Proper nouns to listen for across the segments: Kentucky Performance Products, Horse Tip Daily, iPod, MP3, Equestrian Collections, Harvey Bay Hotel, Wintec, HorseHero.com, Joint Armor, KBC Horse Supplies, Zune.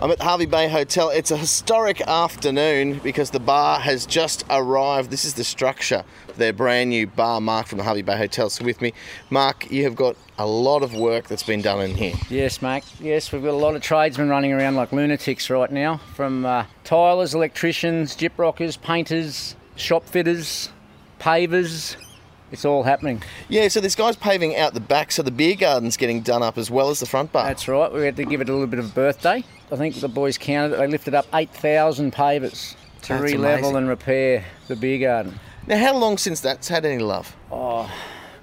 I'm at the Harvey Bay Hotel. It's a historic afternoon because the bar has just arrived. This is the structure, their brand new bar. Mark from the Harvey Bay Hotel is with me. Mark, you have got a lot of work that's been done in here. Yes, mate. Yes, we've got a lot of tradesmen running around like lunatics right now, from tilers, electricians, gyp rockers, painters, shop fitters, pavers. It's all happening. Yeah, so this guy's paving out the back, so the beer garden's getting done up as well as the front bar. That's right. We had to give it a little bit of birthday. I think the boys counted it. They lifted up 8,000 pavers to re-level and repair the beer garden. Now, how long since that's had any love? Oh,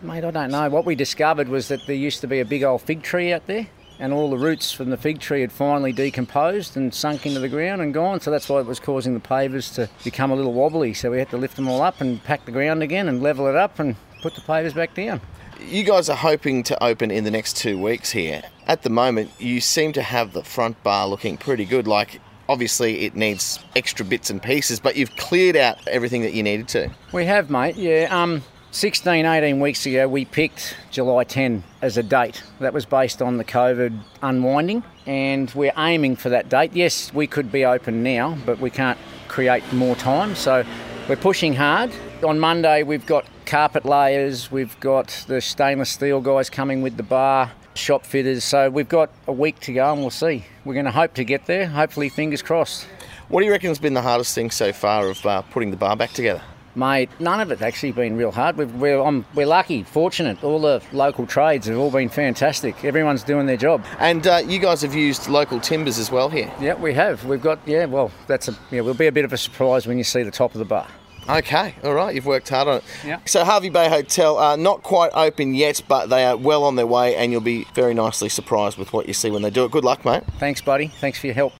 mate, I don't know. What we discovered was that there used to be a big old fig tree out there, and all the roots from the fig tree had finally decomposed and sunk into the ground and gone, so that's why it was causing the pavers to become a little wobbly. So we had to lift them all up and pack the ground again and level it up and put the pavers back down. You guys are hoping to open in the next 2 weeks here. At the moment, you seem to have the front bar looking pretty good. Like, obviously it needs extra bits and pieces, but you've cleared out everything that you needed to. We have, mate, yeah. 16, 18 weeks ago, we picked July 10 as a date. That was based on the COVID unwinding, and we're aiming for that date. Yes, we could be open now, but we can't create more time, so we're pushing hard. On Monday, we've got carpet layers, we've got the stainless steel guys coming with the bar, shop fitters, so we've got a week to go and we'll see. We're going to hope to get there, hopefully, fingers crossed. What do you reckon has been the hardest thing so far of putting the bar back together? Mate, none of it's actually been real hard. We're lucky, fortunate. All the local trades have all been fantastic. Everyone's doing their job. And you guys have used local timbers as well here. Yeah, we have. We've got, yeah, well, we'll be a bit of a surprise when you see the top of the bar. Okay, all right, you've worked hard on it. Yeah. So Harvey Bay Hotel, not quite open yet, but they are well on their way, and you'll be very nicely surprised with what you see when they do it. Good luck, mate. Thanks, buddy. Thanks for your help.